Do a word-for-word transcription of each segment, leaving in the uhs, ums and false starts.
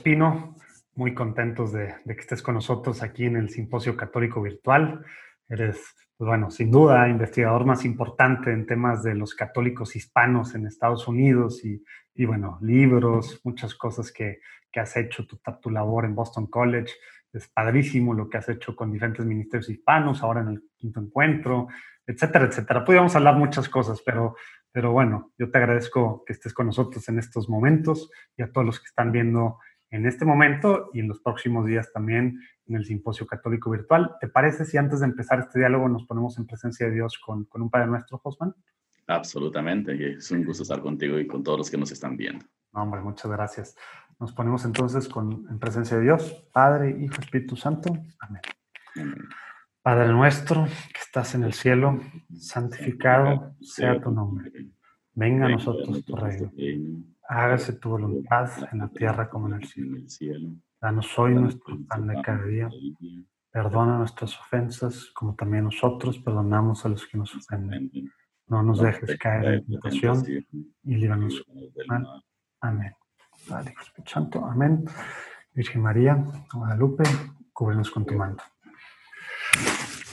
Espino, muy contentos de, de que estés con nosotros aquí en el Simposio Católico Virtual. Eres, pues bueno, sin duda, investigador más importante en temas de los católicos hispanos en Estados Unidos y, y bueno, libros, muchas cosas que, que has hecho, tu, tu labor en Boston College. Es padrísimo lo que has hecho con diferentes ministerios hispanos, ahora en el quinto encuentro, etcétera, etcétera. Podríamos hablar muchas cosas, pero, pero bueno, yo te agradezco que estés con nosotros en estos momentos y a todos los que están viendo en este momento y en los próximos días también en el Simposio Católico Virtual. ¿Te parece si antes de empezar este diálogo nos ponemos en presencia de Dios con, con un Padre Nuestro, Josman? Absolutamente. Es un gusto estar contigo y con todos los que nos están viendo. No, hombre, muchas gracias. Nos ponemos entonces con, en presencia de Dios, Padre, Hijo, Espíritu Santo. Amén. Amén. Padre nuestro, que estás en el cielo, santificado sea tu nombre. Venga a nosotros tu reino. Hágase tu voluntad en la tierra como en el cielo. Danos hoy nuestro pan de cada día. Perdona nuestras ofensas, como también nosotros perdonamos a los que nos ofenden. No nos dejes caer en tentación y líbranos del mal. Amén. Padre, Espíritu Santo. Amén. Virgen María, Guadalupe, cúbrenos con tu manto.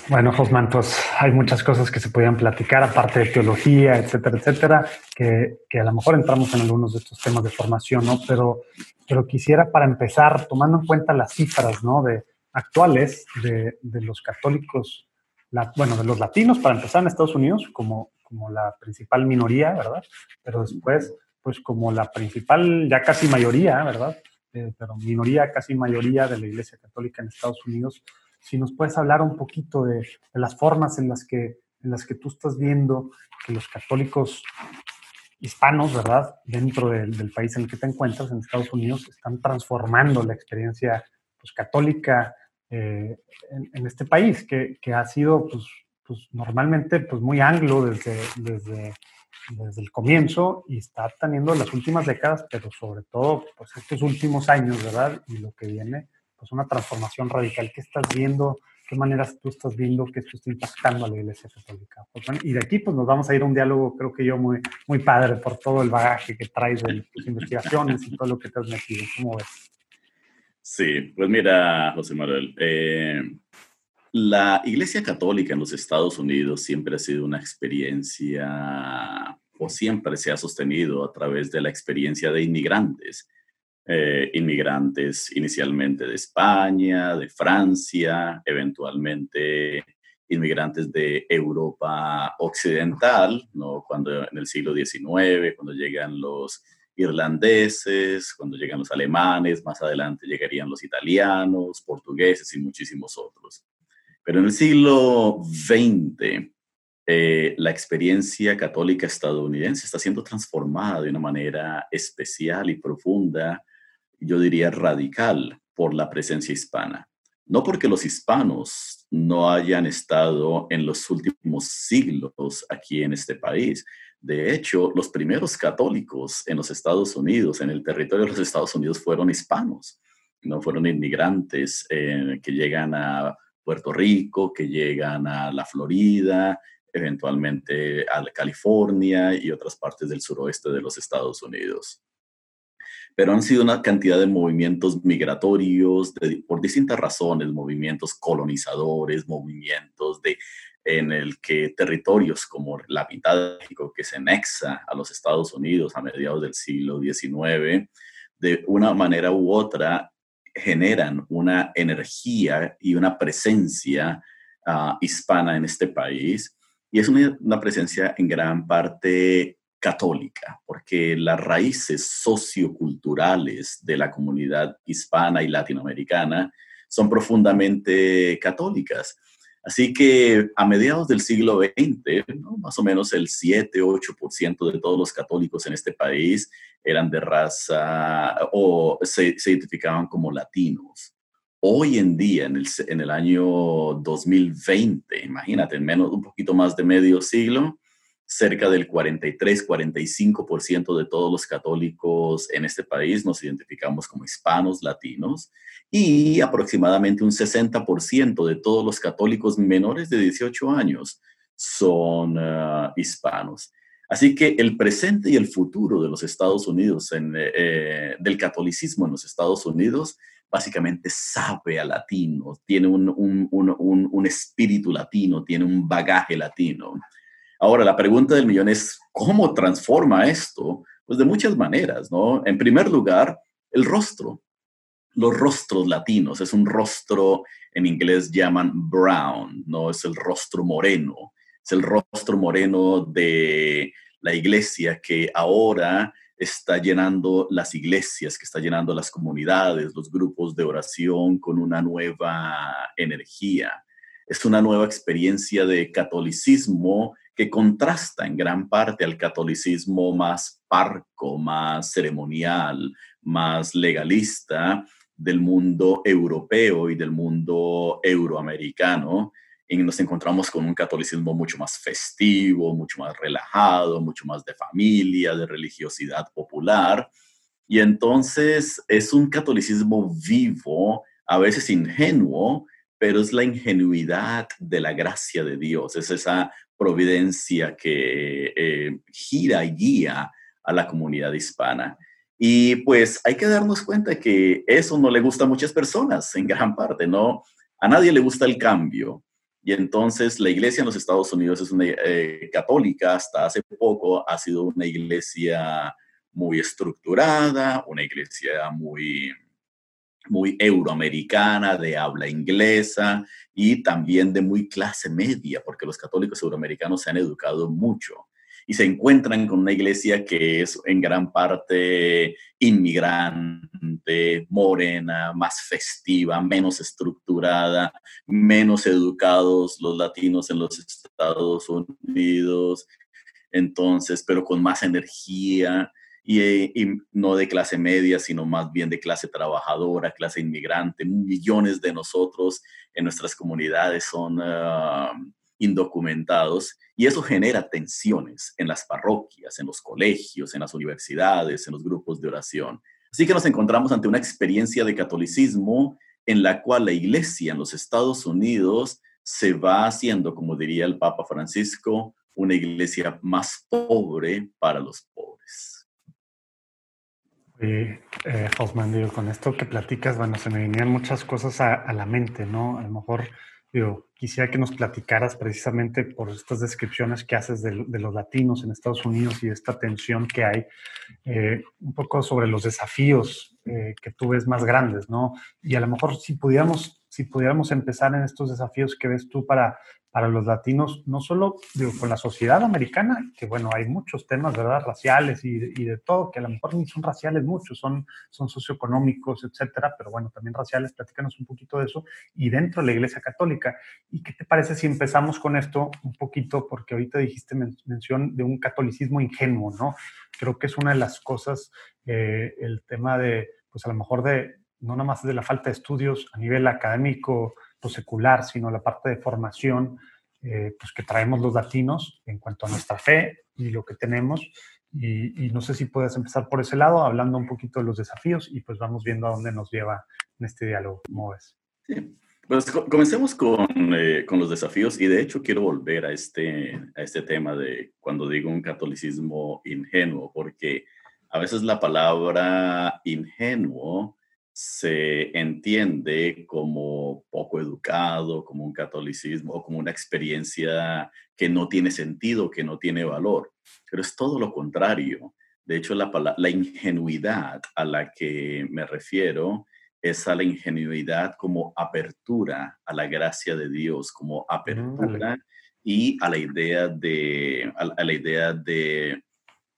Bueno, Josman, pues hay muchas cosas que se podían platicar, aparte de teología, etcétera, etcétera, que, que a lo mejor entramos en algunos de estos temas de formación, ¿no? Pero, pero quisiera, para empezar, tomando en cuenta las cifras, ¿no?, de, actuales de, de los católicos, la, bueno, de los latinos, para empezar, en Estados Unidos, como, como la principal minoría, ¿verdad? Pero después, pues como la principal, ya casi mayoría, ¿verdad? Eh, pero minoría, casi mayoría de la Iglesia Católica en Estados Unidos. Si nos puedes hablar un poquito de, de las formas en las, que, en las que tú estás viendo que los católicos hispanos, ¿verdad?, dentro de, del país en el que te encuentras, en Estados Unidos, están transformando la experiencia, pues, católica eh, en, en este país, que, que ha sido, pues, pues normalmente, pues, muy anglo desde, desde, desde el comienzo, y está teniendo las últimas décadas, pero sobre todo, pues, estos últimos años, ¿verdad?, y lo que viene, pues una transformación radical. ¿Qué estás viendo? ¿Qué maneras tú estás viendo que esto está impactando a la Iglesia Católica? Pues bueno, y de aquí pues nos vamos a ir a un diálogo, creo que yo, muy, muy padre por todo el bagaje que traes de tus investigaciones y todo lo que te has metido. ¿Cómo ves? Sí, pues mira, José Manuel, eh, la Iglesia Católica en los Estados Unidos siempre ha sido una experiencia, o siempre se ha sostenido a través de la experiencia de inmigrantes. Eh, inmigrantes inicialmente de España, de Francia, eventualmente inmigrantes de Europa Occidental, ¿no? Cuando en el siglo diecinueve, cuando llegan los irlandeses, cuando llegan los alemanes, más adelante llegarían los italianos, portugueses y muchísimos otros. Pero en el siglo veinte, eh, la experiencia católica estadounidense está siendo transformada de una manera especial y profunda, yo diría radical, por la presencia hispana. No porque los hispanos no hayan estado en los últimos siglos aquí en este país. De hecho, los primeros católicos en los Estados Unidos, en el territorio de los Estados Unidos, fueron hispanos, ¿no? Fueron inmigrantes eh, que llegan a Puerto Rico, que llegan a la Florida, eventualmente a California y otras partes del suroeste de los Estados Unidos. Pero han sido una cantidad de movimientos migratorios, de, por distintas razones, movimientos colonizadores, movimientos de, en el que territorios como la mitad de México, que se anexa a los Estados Unidos a mediados del siglo diecinueve, de una manera u otra generan una energía y una presencia uh, hispana en este país, y es una, una presencia en gran parte católica, porque las raíces socioculturales de la comunidad hispana y latinoamericana son profundamente católicas. Así que a mediados del siglo veinte, ¿no?, más o menos el siete u ocho por ciento de todos los católicos en este país eran de raza o se, se identificaban como latinos. Hoy en día, en el, en el año dos mil veinte, imagínate, en menos, un poquito más de medio siglo, cerca del cuarenta y tres, cuarenta y cinco por ciento de todos los católicos en este país nos identificamos como hispanos, latinos, y aproximadamente un sesenta por ciento de todos los católicos menores de dieciocho años son uh, hispanos. Así que el presente y el futuro de los Estados Unidos, en, eh, del catolicismo en los Estados Unidos, básicamente sabe a latino, tiene un, un, un, un, un espíritu latino, tiene un bagaje latino. Ahora, la pregunta del millón es, ¿cómo transforma esto? Pues de muchas maneras, ¿no? En primer lugar, el rostro. Los rostros latinos. Es un rostro, en inglés llaman brown, ¿no? Es el rostro moreno. Es el rostro moreno de la iglesia que ahora está llenando las iglesias, que está llenando las comunidades, los grupos de oración con una nueva energía. Es una nueva experiencia de catolicismo que contrasta en gran parte al catolicismo más parco, más ceremonial, más legalista del mundo europeo y del mundo euroamericano. Y nos encontramos con un catolicismo mucho más festivo, mucho más relajado, mucho más de familia, de religiosidad popular. Y entonces es un catolicismo vivo, a veces ingenuo, pero es la ingenuidad de la gracia de Dios. Es esa providencia que eh, gira y guía a la comunidad hispana. Y pues hay que darnos cuenta que eso no le gusta a muchas personas, en gran parte, ¿no? A nadie le gusta el cambio. Y entonces la iglesia en los Estados Unidos es una eh, católica, hasta hace poco ha sido una iglesia muy estructurada, una iglesia muy... muy euroamericana, de habla inglesa y también de muy clase media, porque los católicos euroamericanos se han educado mucho y se encuentran con una iglesia que es en gran parte inmigrante, morena, más festiva, menos estructurada, menos educados los latinos en los Estados Unidos, entonces, pero con más energía. Y, y no de clase media, sino más bien de clase trabajadora, clase inmigrante. Millones de nosotros en nuestras comunidades son uh, indocumentados y eso genera tensiones en las parroquias, en los colegios, en las universidades, en los grupos de oración. Así que nos encontramos ante una experiencia de catolicismo en la cual la iglesia en los Estados Unidos se va haciendo, como diría el Papa Francisco, una iglesia más pobre para los pobres. Sí, eh, Hausmann, digo, con esto que platicas, bueno, se me venían muchas cosas a, a la mente, ¿no? A lo mejor, digo, quisiera que nos platicaras precisamente por estas descripciones que haces de, de los latinos en Estados Unidos y esta tensión que hay, eh, un poco sobre los desafíos eh, que tú ves más grandes, ¿no? Y a lo mejor si pudiéramos, si pudiéramos empezar en estos desafíos que ves tú para, para los latinos, no solo, digo, con la sociedad americana, que bueno, hay muchos temas, ¿verdad?, raciales y, y de todo, que a lo mejor ni son raciales muchos, son, son socioeconómicos, etcétera, pero bueno, también raciales. Platícanos un poquito de eso, y dentro de la Iglesia Católica. ¿Y qué te parece si empezamos con esto un poquito? Porque ahorita dijiste men- mención de un catolicismo ingenuo, ¿no? Creo que es una de las cosas, eh, el tema de, pues a lo mejor de, no nada más de la falta de estudios a nivel académico o secular, sino la parte de formación eh, pues que traemos los latinos en cuanto a nuestra fe y lo que tenemos. Y, y no sé si puedes empezar por ese lado, hablando un poquito de los desafíos, y pues vamos viendo a dónde nos lleva en este diálogo. ¿Cómo ves? Sí, pues comencemos con, eh, con los desafíos, y de hecho quiero volver a este, a este tema de cuando digo un catolicismo ingenuo, porque a veces la palabra ingenuo se entiende como poco educado, como un catolicismo o como una experiencia que no tiene sentido, que no tiene valor. Pero es todo lo contrario. De hecho, la, la ingenuidad a la que me refiero es a la ingenuidad como apertura a la gracia de Dios, como apertura mm. y a la idea de, a, a la idea de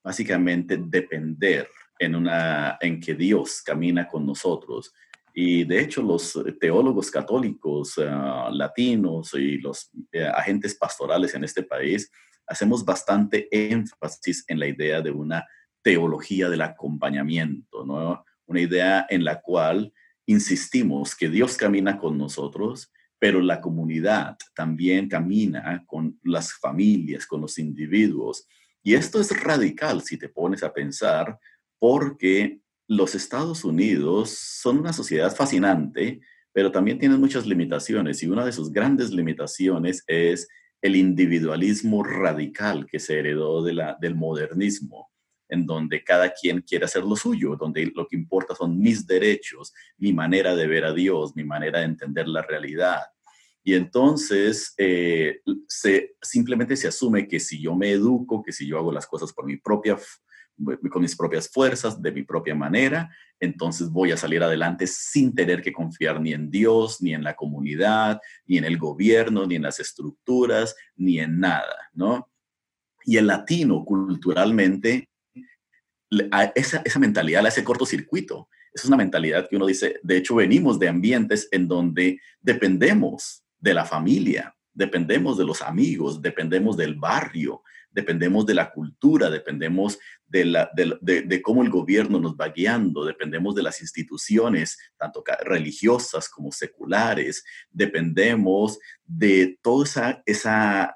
básicamente depender en una, en que Dios camina con nosotros. Y de hecho los teólogos católicos uh, latinos y los uh, agentes pastorales en este país hacemos bastante énfasis en la idea de una teología del acompañamiento, ¿no? Una idea en la cual insistimos que Dios camina con nosotros, pero la comunidad también camina con las familias, con los individuos. Y esto es radical si te pones a pensar, porque los Estados Unidos son una sociedad fascinante, pero también tienen muchas limitaciones. Y una de sus grandes limitaciones es el individualismo radical que se heredó de la, del modernismo, en donde cada quien quiere hacer lo suyo, donde lo que importa son mis derechos, mi manera de ver a Dios, mi manera de entender la realidad. Y entonces eh, se, simplemente se asume que si yo me educo, que si yo hago las cosas por mi propia, con mis propias fuerzas, de mi propia manera, entonces voy a salir adelante sin tener que confiar ni en Dios, ni en la comunidad, ni en el gobierno, ni en las estructuras, ni en nada, ¿no? Y el latino culturalmente, esa, esa mentalidad la hace cortocircuito. Es una mentalidad que uno dice, de hecho venimos de ambientes en donde dependemos de la familia, dependemos de los amigos, dependemos del barrio, dependemos de la cultura, dependemos de, la, de, de, de cómo el gobierno nos va guiando, dependemos de las instituciones, tanto religiosas como seculares, dependemos de toda esa, esa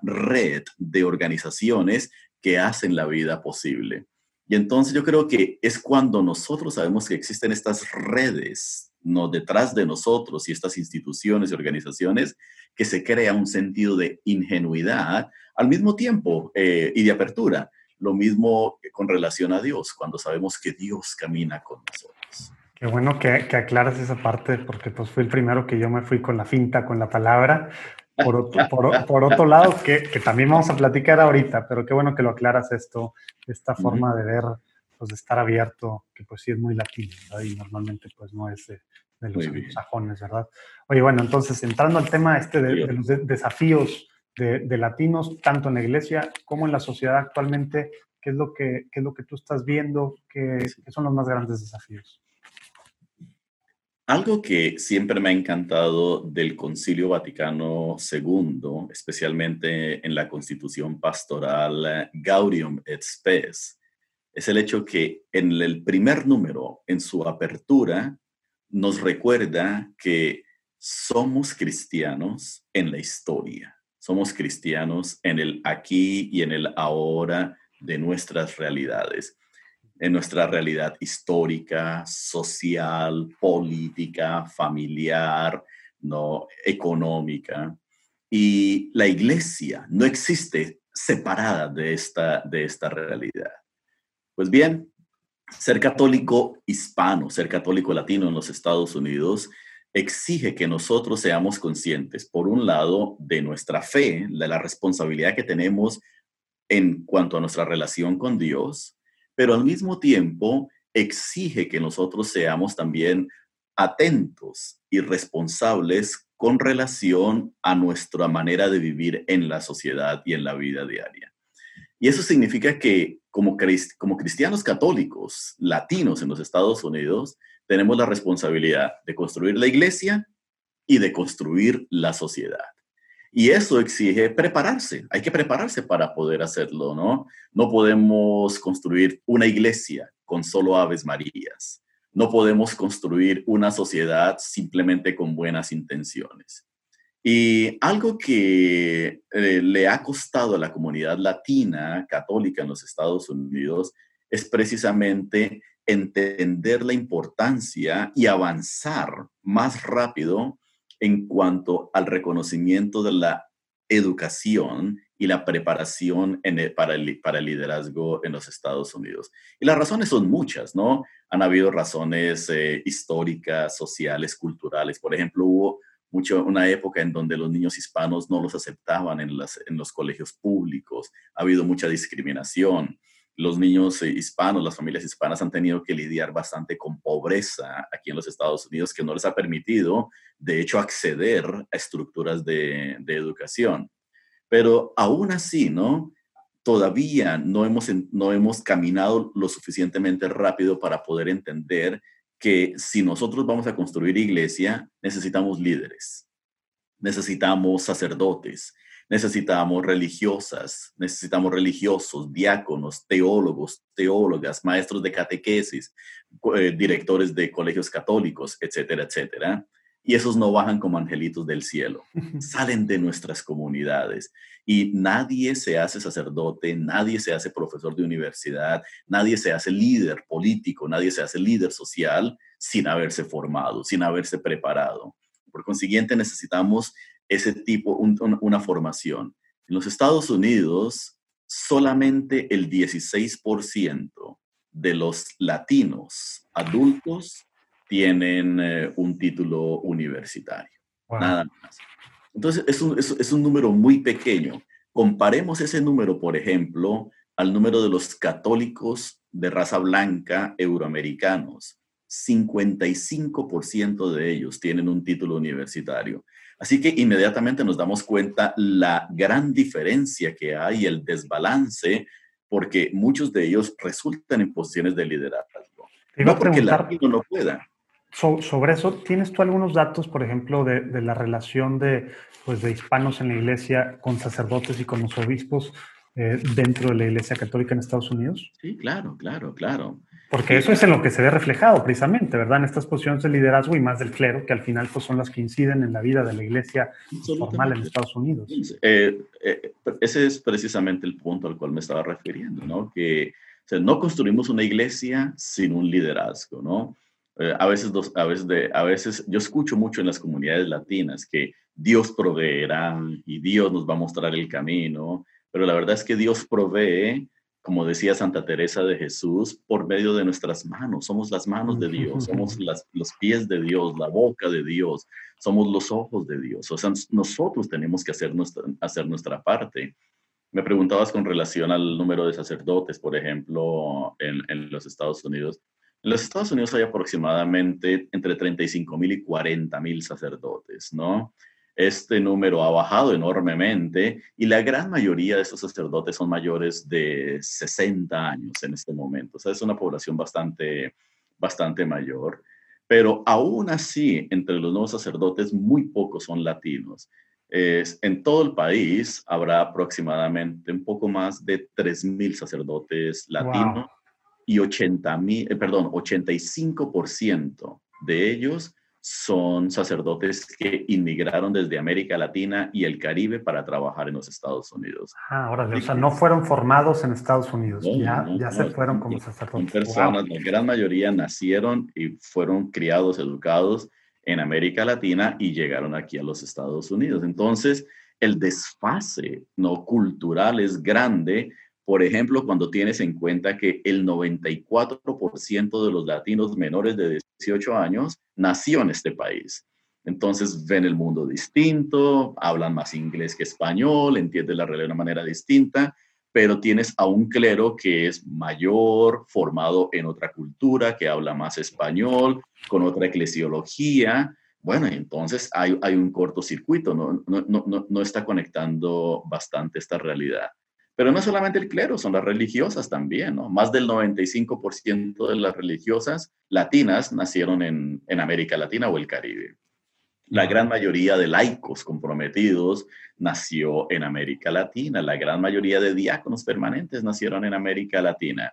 uh, red de organizaciones que hacen la vida posible. Y entonces yo creo que es cuando nosotros sabemos que existen estas redes, ¿no?, detrás de nosotros y estas instituciones y organizaciones, que se crea un sentido de ingenuidad al mismo tiempo eh, y de apertura. Lo mismo con relación a Dios, cuando sabemos que Dios camina con nosotros. Qué bueno que, que aclaras esa parte, porque pues fue el primero que yo me fui con la finta, con la palabra. Por otro, por, por otro lado, que, que también vamos a platicar ahorita, pero qué bueno que lo aclaras esto, esta forma uh-huh. de ver, pues de estar abierto, que pues sí es muy latino, ¿verdad? Y normalmente pues no es de, de los anglosajones, ¿verdad? Oye, bueno, entonces entrando al tema este de, de los de, desafíos De, de latinos, tanto en la iglesia como en la sociedad actualmente, ¿qué es lo que, qué es lo que tú estás viendo? ¿Qué, qué son los más grandes desafíos? Algo que siempre me ha encantado del Concilio Vaticano segundo, especialmente en la Constitución Pastoral Gaudium et Spes, es el hecho que en el primer número, en su apertura, nos recuerda que somos cristianos en la historia. Somos cristianos en el aquí y en el ahora de nuestras realidades, en nuestra realidad histórica, social, política, familiar, ¿no?, económica. Y la iglesia no existe separada de esta, de esta realidad. Pues bien, ser católico hispano, ser católico latino en los Estados Unidos exige que nosotros seamos conscientes, por un lado, de nuestra fe, de la responsabilidad que tenemos en cuanto a nuestra relación con Dios, pero al mismo tiempo exige que nosotros seamos también atentos y responsables con relación a nuestra manera de vivir en la sociedad y en la vida diaria. Y eso significa que como, crist- como cristianos católicos latinos en los Estados Unidos, tenemos la responsabilidad de construir la iglesia y de construir la sociedad. Y eso exige prepararse. Hay que prepararse para poder hacerlo, ¿no? No podemos construir una iglesia con solo Aves Marías. No podemos construir una sociedad simplemente con buenas intenciones. Y algo que eh, le ha costado a la comunidad latina católica en los Estados Unidos es precisamente entender la importancia y avanzar más rápido en cuanto al reconocimiento de la educación y la preparación en el, para, el, para el liderazgo en los Estados Unidos. Y las razones son muchas, ¿no? Han habido razones eh, históricas, sociales, culturales. Por ejemplo, hubo mucho, una época en donde los niños hispanos no los aceptaban en, las, en los colegios públicos. Ha habido mucha discriminación. Los niños hispanos, las familias hispanas han tenido que lidiar bastante con pobreza aquí en los Estados Unidos, que no les ha permitido, de hecho, acceder a estructuras de, de educación. Pero aún así, ¿no? Todavía no hemos, no hemos caminado lo suficientemente rápido para poder entender que si nosotros vamos a construir iglesia, necesitamos líderes, necesitamos sacerdotes, necesitamos religiosas, necesitamos religiosos, diáconos, teólogos, teólogas, maestros de catequesis, eh, directores de colegios católicos, etcétera, etcétera. Y esos no bajan como angelitos del cielo, salen de nuestras comunidades. Y nadie se hace sacerdote, nadie se hace profesor de universidad, nadie se hace líder político, nadie se hace líder social sin haberse formado, sin haberse preparado. Por consiguiente, necesitamos ese tipo, un, una formación. En los Estados Unidos, solamente el dieciséis por ciento de los latinos adultos tienen eh, un título universitario. Wow. Nada más. Entonces, es un, es, es un número muy pequeño. Comparemos ese número, por ejemplo, al número de los católicos de raza blanca euroamericanos. cincuenta y cinco por ciento de ellos tienen un título universitario. Así que inmediatamente nos damos cuenta la gran diferencia que hay, el desbalance, porque muchos de ellos resultan en posiciones de liderazgo. No porque el latino no pueda. So, sobre eso, ¿tienes tú algunos datos, por ejemplo, de, de la relación de, pues, de hispanos en la iglesia con sacerdotes y con los obispos eh, dentro de la Iglesia Católica en Estados Unidos? Sí, claro, claro, claro. Porque eso es en lo que se ve reflejado precisamente, ¿verdad? En estas posiciones de liderazgo y más del clero, que al final pues, son las que inciden en la vida de la iglesia formal en Estados Unidos. Eh, eh, ese es precisamente el punto al cual me estaba refiriendo, ¿no? Que o sea, no construimos una iglesia sin un liderazgo, ¿no? Eh, a, veces dos, a, veces de, a veces yo escucho mucho en las comunidades latinas que Dios proveerá y Dios nos va a mostrar el camino, pero la verdad es que Dios provee, como decía Santa Teresa de Jesús, por medio de nuestras manos. Somos las manos de Dios, somos las, los pies de Dios, la boca de Dios, somos los ojos de Dios. O sea, nosotros tenemos que hacer nuestra, hacer nuestra parte. Me preguntabas con relación al número de sacerdotes, por ejemplo, en, en los Estados Unidos. En los Estados Unidos hay aproximadamente entre treinta y cinco mil y cuarenta mil sacerdotes, ¿no? Este número ha bajado enormemente y la gran mayoría de estos sacerdotes son mayores de sesenta años en este momento. O sea, es una población bastante, bastante mayor. Pero aún así, entre los nuevos sacerdotes, muy pocos son latinos. Es, en todo el país habrá aproximadamente un poco más de tres mil sacerdotes latinos. Wow. Y ochenta mil, eh, perdón, ochenta y cinco por ciento de ellos son sacerdotes que inmigraron desde América Latina y el Caribe para trabajar en los Estados Unidos. Ah, órale, o sea, no fueron formados en Estados Unidos, no, ya, no, ya no, se fueron como sacerdotes. Personas, wow. La gran mayoría nacieron y fueron criados, educados en América Latina y llegaron aquí a los Estados Unidos. Entonces, el desfase no cultural es grande. Por ejemplo, cuando tienes en cuenta que el noventa y cuatro por ciento de los latinos menores de dieciocho años nació en este país. Entonces ven el mundo distinto, hablan más inglés que español, entienden la realidad de una manera distinta, pero tienes a un clero que es mayor, formado en otra cultura, que habla más español, con otra eclesiología. Bueno, entonces hay, hay un cortocircuito, no, no, no, no, no está conectando bastante esta realidad. Pero no solamente el clero, son las religiosas también, ¿no? Más del noventa y cinco por ciento de las religiosas latinas nacieron en, en América Latina o el Caribe. La gran mayoría de laicos comprometidos nació en América Latina. La gran mayoría de diáconos permanentes nacieron en América Latina.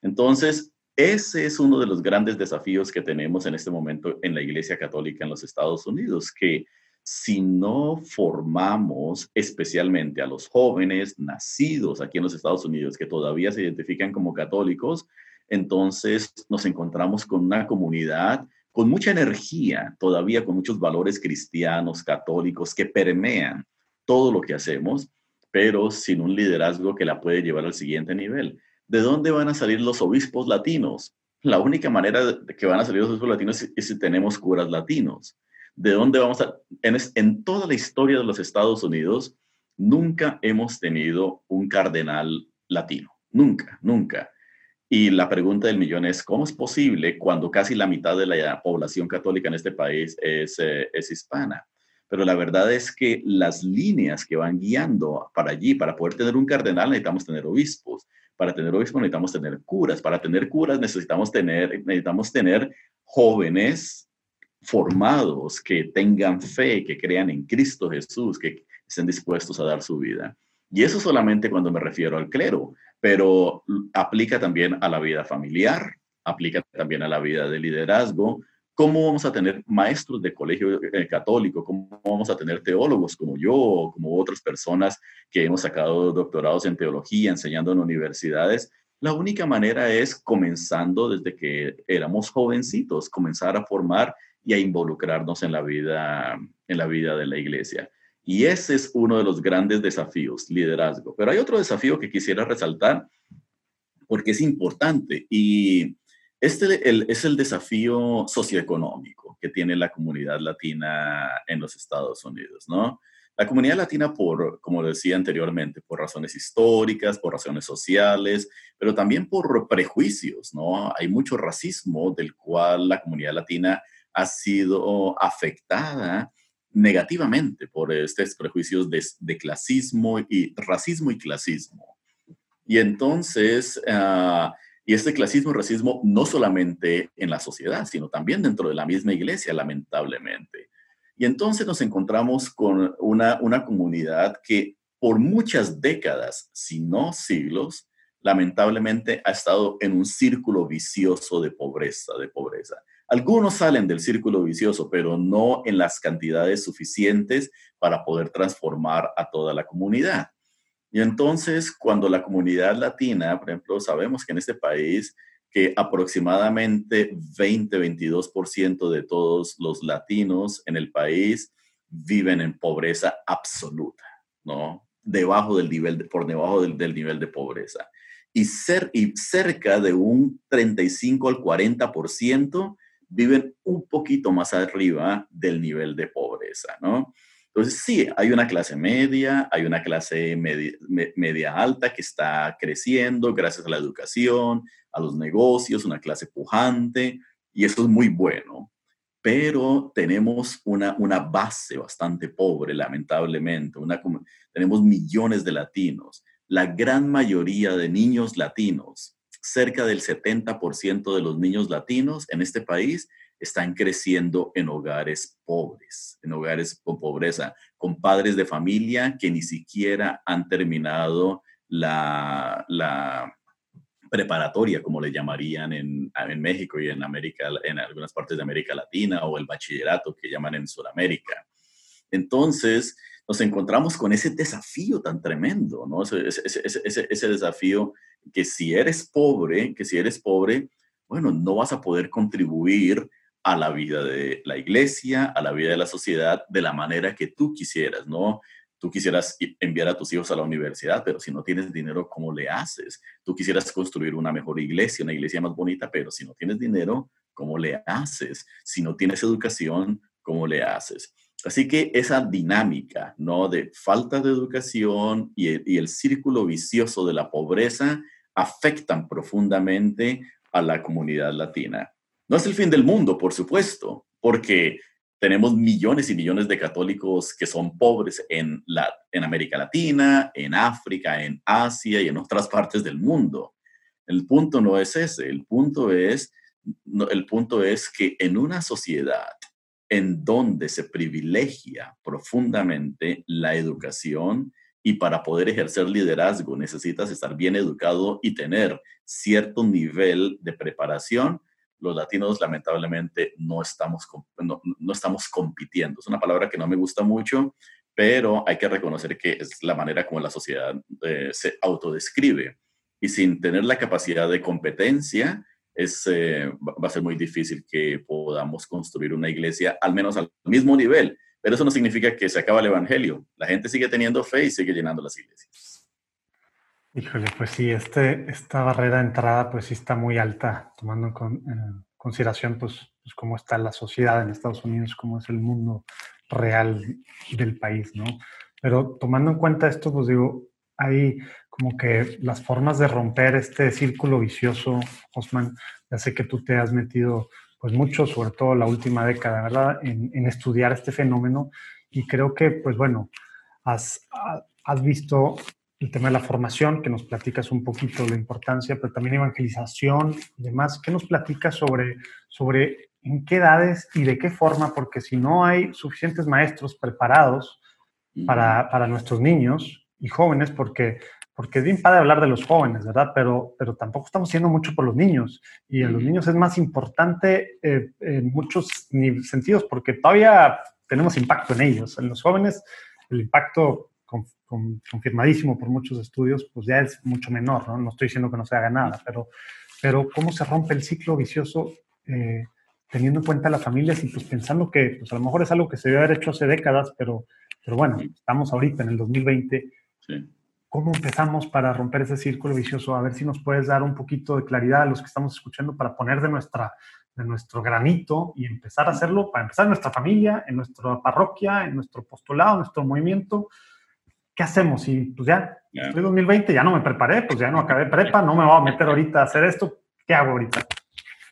Entonces, ese es uno de los grandes desafíos que tenemos en este momento en la Iglesia Católica en los Estados Unidos, que si no formamos especialmente a los jóvenes nacidos aquí en los Estados Unidos que todavía se identifican como católicos, entonces nos encontramos con una comunidad con mucha energía, todavía con muchos valores cristianos, católicos, que permean todo lo que hacemos, pero sin un liderazgo que la puede llevar al siguiente nivel. ¿De dónde van a salir los obispos latinos? La única manera de que van a salir los obispos latinos es si tenemos curas latinos. ¿De dónde vamos a...? En, en toda la historia de los Estados Unidos, nunca hemos tenido un cardenal latino. Nunca, nunca. Y la pregunta del millón es, ¿cómo es posible cuando casi la mitad de la población católica en este país es, eh, es hispana? Pero la verdad es que las líneas que van guiando para allí, para poder tener un cardenal necesitamos tener obispos. Para tener obispos necesitamos tener curas. Para tener curas necesitamos tener, necesitamos tener jóvenes formados, que tengan fe, que crean en Cristo Jesús, que estén dispuestos a dar su vida. Y eso solamente cuando me refiero al clero, pero aplica también a la vida familiar, aplica también a la vida de liderazgo. ¿Cómo vamos a tener maestros de colegio católico? ¿Cómo vamos a tener teólogos como yo o como otras personas que hemos sacado doctorados en teología, enseñando en universidades? La única manera es comenzando desde que éramos jovencitos, comenzar a formar y a involucrarnos en la vida, en la vida de la iglesia. Y ese es uno de los grandes desafíos, liderazgo. Pero hay otro desafío que quisiera resaltar porque es importante y este el, es el desafío socioeconómico que tiene la comunidad latina en los Estados Unidos, ¿no? La comunidad latina, por, como decía anteriormente, por razones históricas, por razones sociales, pero también por prejuicios, ¿no? Hay mucho racismo del cual la comunidad latina ha sido afectada negativamente por estos prejuicios de, de clasismo y racismo y clasismo. Y entonces, uh, y este clasismo y racismo no solamente en la sociedad, sino también dentro de la misma iglesia, lamentablemente. Y entonces nos encontramos con una, una comunidad que por muchas décadas, si no siglos, lamentablemente ha estado en un círculo vicioso de pobreza, de pobreza. Algunos salen del círculo vicioso, pero no en las cantidades suficientes para poder transformar a toda la comunidad. Y entonces, cuando la comunidad latina, por ejemplo, sabemos que en este país que aproximadamente veinte a veintidós por ciento de todos los latinos en el país viven en pobreza absoluta, ¿no? Debajo del nivel de, por debajo del, del nivel de pobreza. Y, cer, y cerca de un treinta y cinco al cuarenta por ciento viven un poquito más arriba del nivel de pobreza, ¿no? Entonces, sí, hay una clase media, hay una clase media, media alta que está creciendo gracias a la educación, a los negocios, una clase pujante, y eso es muy bueno. Pero tenemos una, una base bastante pobre, lamentablemente. Una, tenemos millones de latinos. La gran mayoría de niños latinos, cerca del setenta por ciento de los niños latinos en este país, están creciendo en hogares pobres, en hogares con pobreza, con padres de familia que ni siquiera han terminado la, la preparatoria, como le llamarían en, en México y en, América, en algunas partes de América Latina, o el bachillerato que llaman en Sudamérica. Entonces, nos encontramos con ese desafío tan tremendo, ¿no? Ese, ese, ese, ese, ese desafío que si eres pobre, que si eres pobre, bueno, no vas a poder contribuir a la vida de la iglesia, a la vida de la sociedad, de la manera que tú quisieras, ¿no? Tú quisieras enviar a tus hijos a la universidad, pero si no tienes dinero, ¿cómo le haces? Tú quisieras construir una mejor iglesia, una iglesia más bonita, pero si no tienes dinero, ¿cómo le haces? Si no tienes educación, ¿cómo le haces? Así que esa dinámica, ¿no? De falta de educación y el, y el círculo vicioso de la pobreza afectan profundamente a la comunidad latina. No es el fin del mundo, por supuesto, porque tenemos millones y millones de católicos que son pobres en, la, en América Latina, en África, en Asia y en otras partes del mundo. El punto no es ese. El punto es, no, el punto es que en una sociedad en donde se privilegia profundamente la educación, y para poder ejercer liderazgo necesitas estar bien educado y tener cierto nivel de preparación, los latinos lamentablemente no estamos, no, no estamos compitiendo. Es una palabra que no me gusta mucho, pero hay que reconocer que es la manera como la sociedad eh, se autodescribe. Y sin tener la capacidad de competencia, es, eh, va a ser muy difícil que podamos construir una iglesia al menos al mismo nivel. Pero eso no significa que se acaba el evangelio. La gente sigue teniendo fe y sigue llenando las iglesias. Híjole, pues sí, este, esta barrera de entrada pues sí está muy alta, tomando en con, eh, consideración pues, pues cómo está la sociedad en Estados Unidos, cómo es el mundo real del país, ¿no? Pero tomando en cuenta esto, pues digo, hay como que las formas de romper este círculo vicioso, Osman, ya sé que tú te has metido pues mucho, sobre todo la última década, ¿verdad?, en, en estudiar este fenómeno. Y creo que, pues bueno, has, has visto el tema de la formación, que nos platicas un poquito la importancia, pero también evangelización y demás. ¿Qué nos platicas sobre, sobre en qué edades y de qué forma? Porque si no hay suficientes maestros preparados para, para nuestros niños y jóvenes, porque... Porque es bien padre hablar de los jóvenes, ¿verdad? Pero, pero tampoco estamos haciendo mucho por los niños. Y a los niños es más importante eh, en muchos sentidos porque todavía tenemos impacto en ellos. En los jóvenes el impacto con, con, confirmadísimo por muchos estudios pues ya es mucho menor, ¿no? No estoy diciendo que no se haga nada, pero, pero ¿cómo se rompe el ciclo vicioso eh, teniendo en cuenta las familias y pues pensando que pues a lo mejor es algo que se debe haber hecho hace décadas, pero Pero bueno, estamos ahorita en el dos mil veinte. Sí. ¿Cómo empezamos para romper ese círculo vicioso? A ver si nos puedes dar un poquito de claridad a los que estamos escuchando para poner de, nuestra, de nuestro granito y empezar a hacerlo, para empezar en nuestra familia, en nuestra parroquia, en nuestro postulado, en nuestro movimiento. ¿Qué hacemos? Y pues ya, yeah. estoy en dos mil veinte, ya no me preparé, pues ya no acabé prepa, no me voy a meter ahorita a hacer esto. ¿Qué hago ahorita?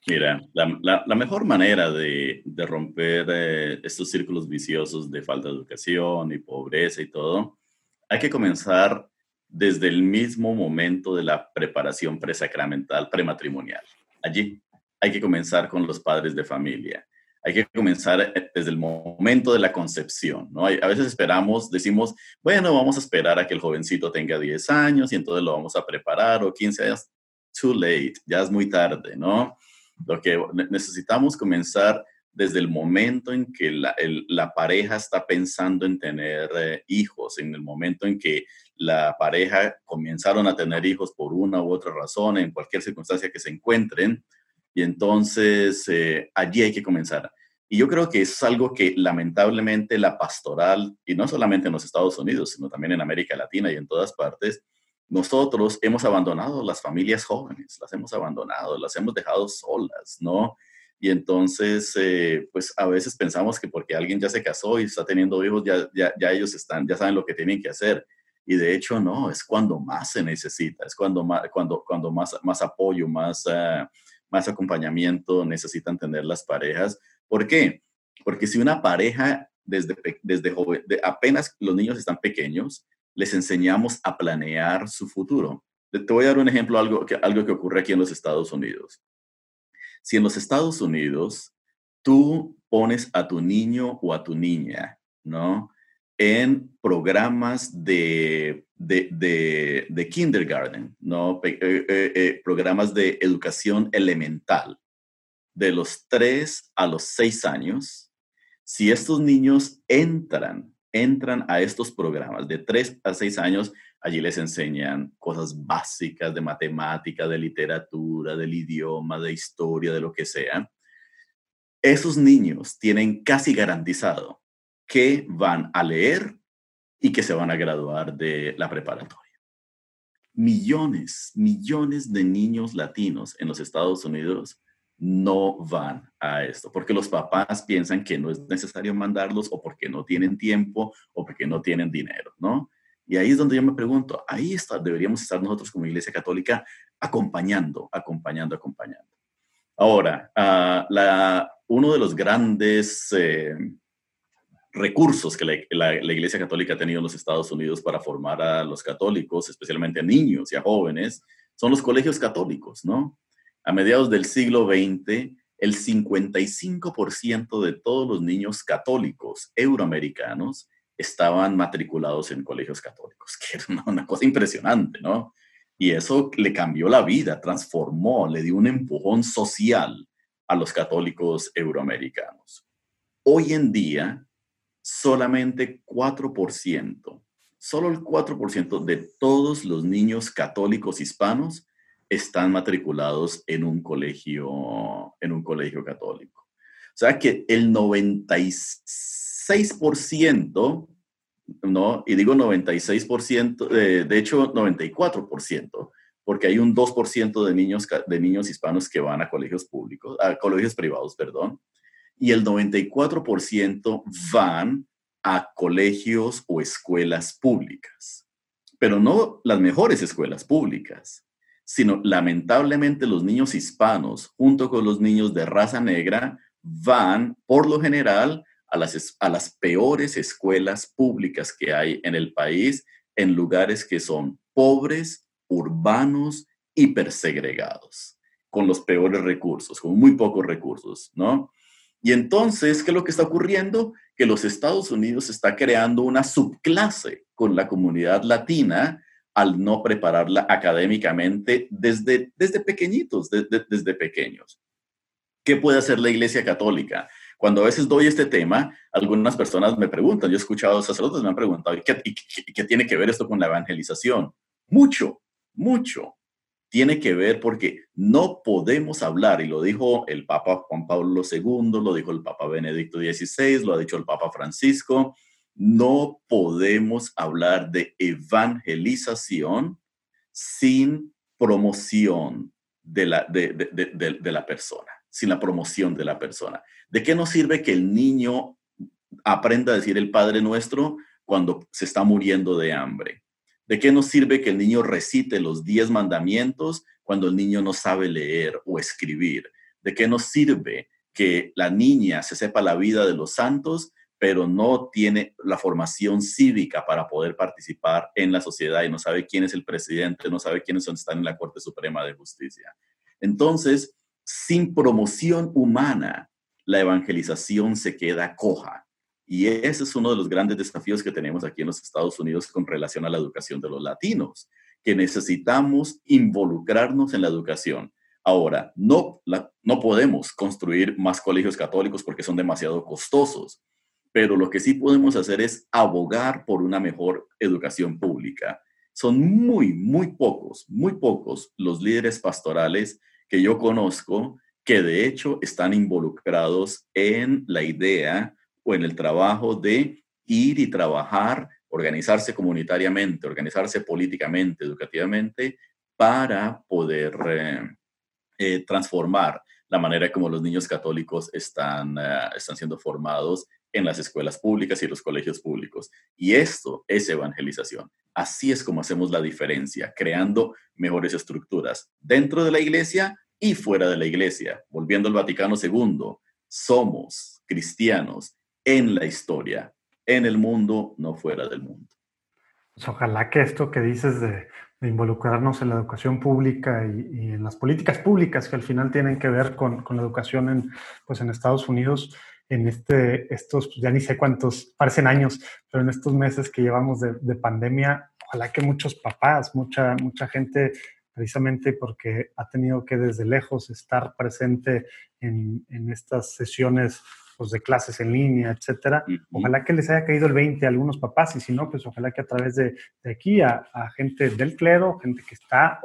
Mira, la, la, la mejor manera de, de romper eh, estos círculos viciosos de falta de educación y pobreza y todo, hay que comenzar desde el mismo momento de la preparación presacramental prematrimonial. Allí hay que comenzar con los padres de familia. Hay que comenzar desde el momento de la concepción, ¿no? A veces esperamos, decimos, bueno, vamos a esperar a que el jovencito tenga diez años y entonces lo vamos a preparar, o quince años, too late, ya es muy tarde, ¿no? Lo que necesitamos comenzar desde el momento en que la, el, la pareja está pensando en tener eh, hijos, en el momento en que la pareja comenzaron a tener hijos por una u otra razón, en cualquier circunstancia que se encuentren, y entonces eh, allí hay que comenzar. Y yo creo que eso es algo que lamentablemente la pastoral, y no solamente en los Estados Unidos, sino también en América Latina y en todas partes, nosotros hemos abandonado las familias jóvenes, las hemos abandonado, las hemos dejado solas, ¿no? Y entonces, eh, pues a veces pensamos que porque alguien ya se casó y está teniendo hijos, ya, ya, ya ellos están, ya saben lo que tienen que hacer. Y de hecho, no, es cuando más se necesita, es cuando más, cuando, cuando más, más apoyo, más, uh, más acompañamiento necesitan tener las parejas. ¿Por qué? Porque si una pareja, desde, desde joven, de, apenas los niños están pequeños, les enseñamos a planear su futuro. Te voy a dar un ejemplo, algo que, algo que ocurre aquí en los Estados Unidos. Si en los Estados Unidos tú pones a tu niño o a tu niña, ¿no?, en programas de, de, de, de kindergarten, ¿no?, eh, eh, eh, programas de educación elemental, de los tres a los seis años, si estos niños entran entran a estos programas de tres a seis años, allí les enseñan cosas básicas de matemática, de literatura, del idioma, de historia, de lo que sea. Esos niños tienen casi garantizado que van a leer y que se van a graduar de la preparatoria. Millones, millones de niños latinos en los Estados Unidos no van a esto, porque los papás piensan que no es necesario mandarlos, o porque no tienen tiempo, o porque no tienen dinero, ¿no? Y ahí es donde yo me pregunto, ahí está, deberíamos estar nosotros como Iglesia Católica acompañando, acompañando, acompañando. Ahora, uh, la, uno de los grandes eh, recursos que la, la, la Iglesia Católica ha tenido en los Estados Unidos para formar a los católicos, especialmente a niños y a jóvenes, son los colegios católicos, ¿no? A mediados del siglo veinte, el cincuenta y cinco por ciento de todos los niños católicos euroamericanos estaban matriculados en colegios católicos, que era una cosa impresionante, ¿no? Y eso le cambió la vida, transformó, le dio un empujón social a los católicos euroamericanos. Hoy en día, solamente cuatro por ciento, solo el cuatro por ciento de todos los niños católicos hispanos están matriculados en un colegio, en un colegio católico. O sea que el noventa y seis por ciento, ¿no? Y digo noventa y seis por ciento, eh, de hecho noventa y cuatro por ciento, porque hay un dos por ciento de niños, de niños hispanos que van a colegios públicos, a colegios privados, perdón, y el noventa y cuatro por ciento van a colegios o escuelas públicas, pero no las mejores escuelas públicas, sino lamentablemente los niños hispanos, junto con los niños de raza negra, van, por lo general, a las, a las peores escuelas públicas que hay en el país, en lugares que son pobres, urbanos, hipersegregados, con los peores recursos, con muy pocos recursos, ¿no? Y entonces, ¿qué es lo que está ocurriendo? Que los Estados Unidos está creando una subclase con la comunidad latina, al no prepararla académicamente desde, desde pequeñitos, de, de, desde pequeños. ¿Qué puede hacer la Iglesia Católica? Cuando a veces doy este tema, algunas personas me preguntan, yo he escuchado a sacerdotes, me han preguntado, ¿y qué, y qué, qué tiene que ver esto con la evangelización? Mucho, mucho. Tiene que ver porque no podemos hablar, y lo dijo el Papa Juan Pablo segundo, lo dijo el Papa Benedicto dieciséis, lo ha dicho el Papa Francisco, no podemos hablar de evangelización sin promoción de la, de, de, de, de, de la persona, sin la promoción de la persona. ¿De qué nos sirve que el niño aprenda a decir el Padre Nuestro cuando se está muriendo de hambre? ¿De qué nos sirve que el niño recite los diez mandamientos cuando el niño no sabe leer o escribir? ¿De qué nos sirve que la niña se sepa la vida de los santos, pero no tiene la formación cívica para poder participar en la sociedad y no sabe quién es el presidente, no sabe quiénes están en la Corte Suprema de Justicia? Entonces, sin promoción humana, la evangelización se queda coja. Y ese es uno de los grandes desafíos que tenemos aquí en los Estados Unidos con relación a la educación de los latinos, que necesitamos involucrarnos en la educación. Ahora, no, la, no podemos construir más colegios católicos porque son demasiado costosos, pero lo que sí podemos hacer es abogar por una mejor educación pública. Son muy, muy pocos, muy pocos los líderes pastorales que yo conozco que de hecho están involucrados en la idea o en el trabajo de ir y trabajar, organizarse comunitariamente, organizarse políticamente, educativamente, para poder eh, eh, transformar la manera como los niños católicos están, eh, están siendo formados en las escuelas públicas y los colegios públicos. Y esto es evangelización. Así es como hacemos la diferencia, creando mejores estructuras dentro de la iglesia y fuera de la iglesia. Volviendo al Vaticano segundo, somos cristianos en la historia, en el mundo, no fuera del mundo. Pues ojalá que esto que dices de, de involucrarnos en la educación pública y, y en las políticas públicas que al final tienen que ver con, con la educación en, pues en Estados Unidos, en este, estos, ya ni sé cuántos, parecen años, pero en estos meses que llevamos de, de pandemia, ojalá que muchos papás, mucha, mucha gente, precisamente porque ha tenido que desde lejos estar presente en, en estas sesiones pues, de clases en línea, etcétera. Uh-huh. Ojalá que les haya caído el veinte a algunos papás, y si no, pues ojalá que a través de, de aquí a, a gente del clero, gente que está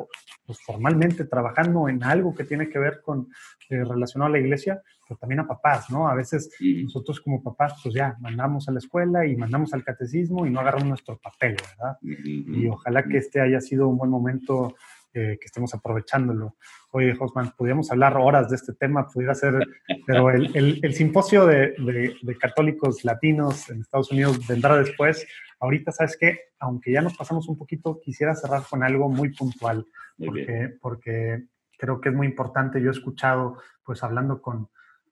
pues, formalmente trabajando en algo que tiene que ver con eh, relacionado a la iglesia, pero también a papás, ¿no? A veces sí. Nosotros como papás, pues ya, mandamos a la escuela y mandamos al catecismo y no agarramos nuestro papel, ¿verdad? Uh-huh. Y ojalá que este haya sido un buen momento eh, que estemos aprovechándolo. Oye, Josman, podríamos hablar horas de este tema, pudiera ser, pero el, el, el simposio de, de, de católicos latinos en Estados Unidos vendrá después. Ahorita, ¿sabes qué? Aunque ya nos pasamos un poquito, quisiera cerrar con algo muy puntual, muy porque, bien. porque creo que es muy importante. Yo he escuchado, pues, hablando con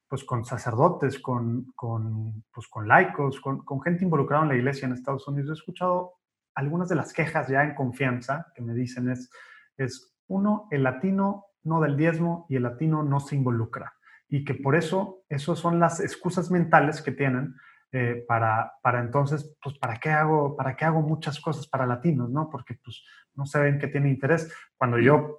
pues con sacerdotes, con, con, pues con laicos, con, con gente involucrada en la iglesia en Estados Unidos. He escuchado algunas de las quejas ya en confianza que me dicen es, es uno, el latino no da el diezmo y el latino no se involucra. Y que por eso, esas son las excusas mentales que tienen eh, para, para entonces, pues ¿para qué, hago, ¿para qué hago muchas cosas para latinos? ¿No? Porque pues no se ven que tiene interés. Cuando yo...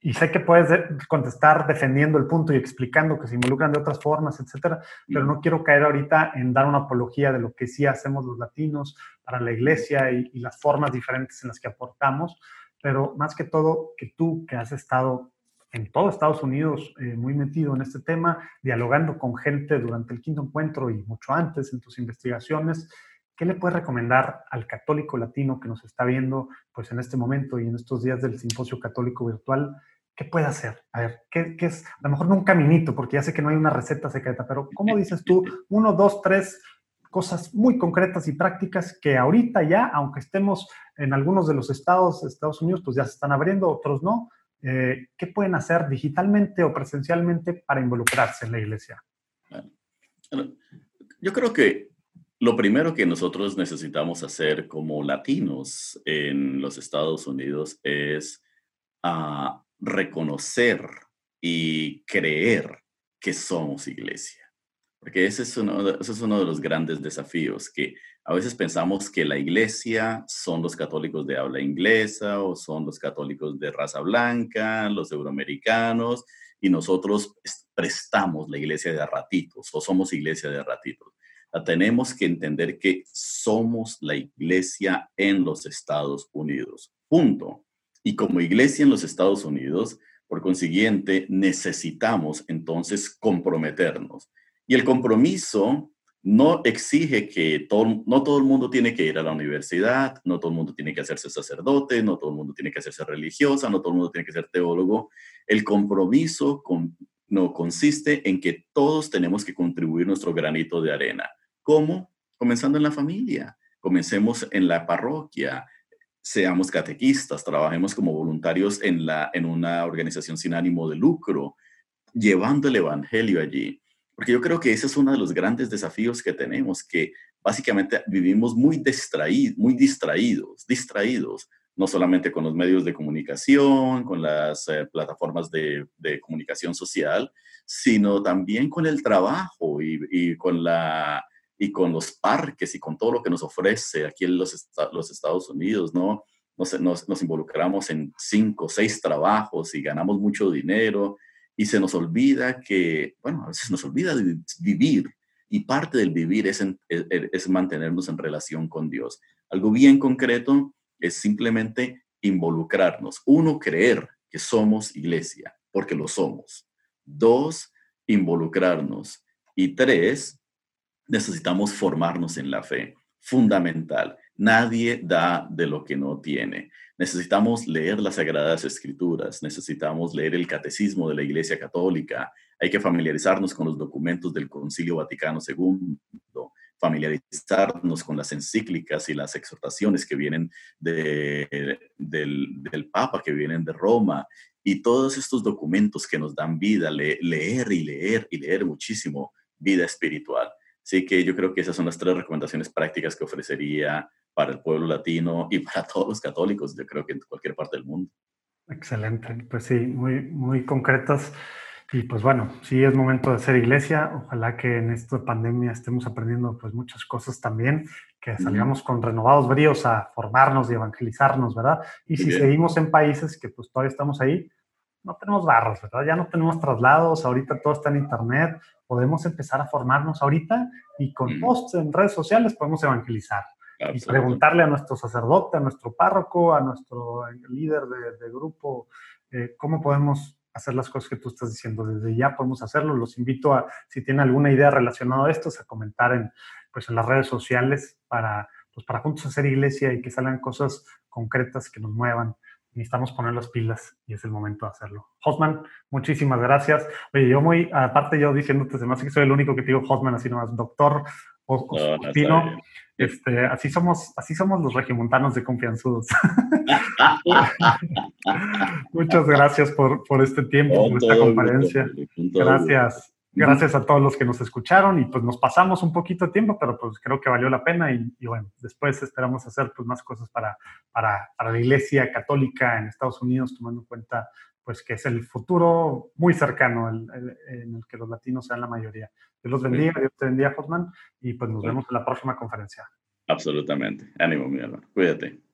Y sé que puedes contestar defendiendo el punto y explicando que se involucran de otras formas, etcétera, pero no quiero caer ahorita en dar una apología de lo que sí hacemos los latinos para la iglesia y, y las formas diferentes en las que aportamos, pero más que todo que tú, que has estado en todo Estados Unidos eh, muy metido en este tema, dialogando con gente durante el quinto encuentro y mucho antes en tus investigaciones, ¿qué le puedes recomendar al católico latino que nos está viendo pues, en este momento y en estos días del Simposio Católico Virtual? ¿Qué puede hacer? A ver, ¿qué, qué es? A lo mejor no un caminito, porque ya sé que no hay una receta secreta, pero ¿cómo dices tú? Uno, dos, tres cosas muy concretas y prácticas que ahorita ya, aunque estemos en algunos de los estados, Estados Unidos, pues ya se están abriendo, otros no. Eh, ¿Qué pueden hacer digitalmente o presencialmente para involucrarse en la iglesia? Yo creo que lo primero que nosotros necesitamos hacer como latinos en los Estados Unidos es uh, reconocer y creer que somos iglesia. Porque ese es, uno de, ese es uno de los grandes desafíos, que a veces pensamos que la iglesia son los católicos de habla inglesa o son los católicos de raza blanca, los euroamericanos, y nosotros prestamos la iglesia de a ratitos o somos iglesia de a ratitos. Tenemos que entender que somos la iglesia en los Estados Unidos, punto. Y como iglesia en los Estados Unidos, por consiguiente, necesitamos entonces comprometernos. Y el compromiso no exige que todo, no todo el mundo tiene que ir a la universidad, no todo el mundo tiene que hacerse sacerdote, no todo el mundo tiene que hacerse religiosa, no todo el mundo tiene que ser teólogo. El compromiso con, no, consiste en que todos tenemos que contribuir nuestro granito de arena. ¿Cómo? Comenzando en la familia, comencemos en la parroquia, seamos catequistas, trabajemos como voluntarios en, la, en una organización sin ánimo de lucro, llevando el evangelio allí. Porque yo creo que ese es uno de los grandes desafíos que tenemos, que básicamente vivimos muy, distraí, muy distraídos, distraídos, no solamente con los medios de comunicación, con las eh, plataformas de, de comunicación social, sino también con el trabajo y, y, con la, y con los parques y con todo lo que nos ofrece aquí en los, est los Estados Unidos, ¿no? Nos, nos, nos involucramos en cinco o seis trabajos y ganamos mucho dinero. Y se nos olvida que, bueno, a veces nos olvida de vivir. Y parte del vivir es, en, es, es mantenernos en relación con Dios. Algo bien concreto es simplemente involucrarnos. Uno, creer que somos iglesia, porque lo somos. Dos, involucrarnos. Y tres, necesitamos formarnos en la fe. Fundamental. Nadie da de lo que no tiene. Necesitamos leer las Sagradas Escrituras, necesitamos leer el Catecismo de la Iglesia Católica, hay que familiarizarnos con los documentos del Concilio Vaticano segundo, familiarizarnos con las encíclicas y las exhortaciones que vienen de, del, del Papa, que vienen de Roma, y todos estos documentos que nos dan vida, le, leer y leer y leer muchísimo vida espiritual. Así que yo creo que esas son las tres recomendaciones prácticas que ofrecería para el pueblo latino y para todos los católicos, yo creo que en cualquier parte del mundo. Excelente, pues sí, muy, muy concretas. Y pues bueno, sí es momento de ser iglesia. Ojalá que en esta pandemia estemos aprendiendo pues muchas cosas también, que salgamos con renovados bríos a formarnos y evangelizarnos, ¿verdad? Y si seguimos en países que pues todavía estamos ahí, no tenemos barros, ¿verdad? Ya no tenemos traslados, ahorita todo está en internet, podemos empezar a formarnos ahorita y con mm. posts en redes sociales podemos evangelizar. Y preguntarle a nuestro sacerdote, a nuestro párroco, a nuestro líder de, de grupo, eh, cómo podemos hacer las cosas que tú estás diciendo. Desde ya podemos hacerlo. Los invito a, si tienen alguna idea relacionada a esto, a comentar en, pues, en las redes sociales para, pues, para juntos hacer iglesia y que salgan cosas concretas que nos muevan. Necesitamos poner las pilas y es el momento de hacerlo. Hosman, muchísimas gracias. Oye, yo muy, aparte yo diciéndote, se me hace que soy el único que te digo Hosman, así nomás, doctor Oscostino. No, no este, así, somos, así somos los regiomontanos de confianzudos. Muchas gracias por, por este tiempo, no, por esta conferencia. Gracias. Gracias a todos los que nos escucharon y pues nos pasamos un poquito de tiempo, pero pues creo que valió la pena y, y bueno, después esperamos hacer pues más cosas para, para, para la Iglesia Católica en Estados Unidos, tomando en cuenta pues que es el futuro muy cercano el, el, en el que los latinos sean la mayoría. Dios los bendiga, sí. Dios te bendiga, Hosman, y pues nos bueno. vemos en la próxima conferencia. Absolutamente. Ánimo, mi hermano. Cuídate.